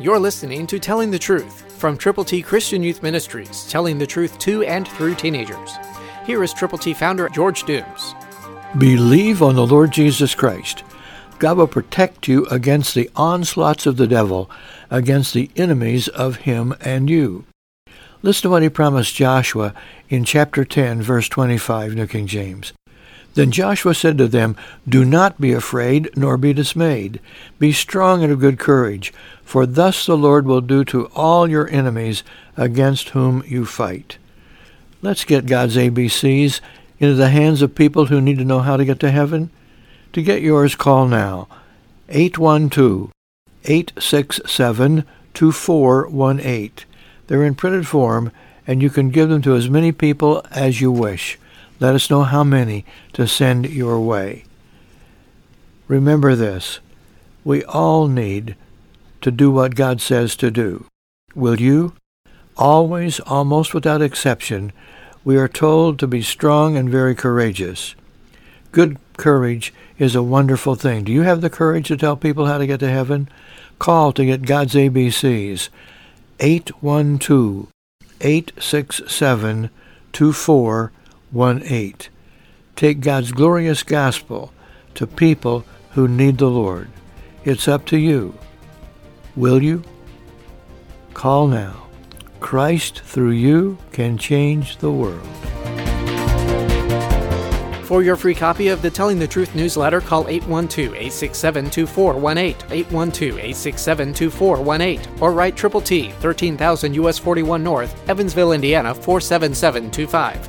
You're listening to Telling the Truth from Triple T Christian Youth Ministries, telling the truth to and through teenagers. Here is Triple T founder George Dooms. Believe on the Lord Jesus Christ. God will protect you against the onslaughts of the devil, against the enemies of him and you. Listen to what he promised Joshua in chapter 10, verse 25, New King James. Then Joshua said to them, Do not be afraid, nor be dismayed. Be strong and of good courage, for thus the Lord will do to all your enemies against whom you fight. Let's get God's ABCs into the hands of people who need to know how to get to heaven. To get yours, call now, 812-867-2418. They're in printed form, and you can give them to as many people as you wish. Let us know how many to send your way. Remember this. We all need to do what God says to do. Will you? Always, almost without exception, we are told to be strong and very courageous. Good courage is a wonderful thing. Do you have the courage to tell people how to get to heaven? Call to get God's ABCs. 812-867-2418. Take God's glorious gospel to people who need the Lord. It's up to you. Will you? Call now. Christ through you can change the world. For your free copy of the Telling the Truth newsletter, call 812-867-2418, 812-867-2418, or write Triple T, 13,000 U.S. 41 North, Evansville, Indiana, 47725.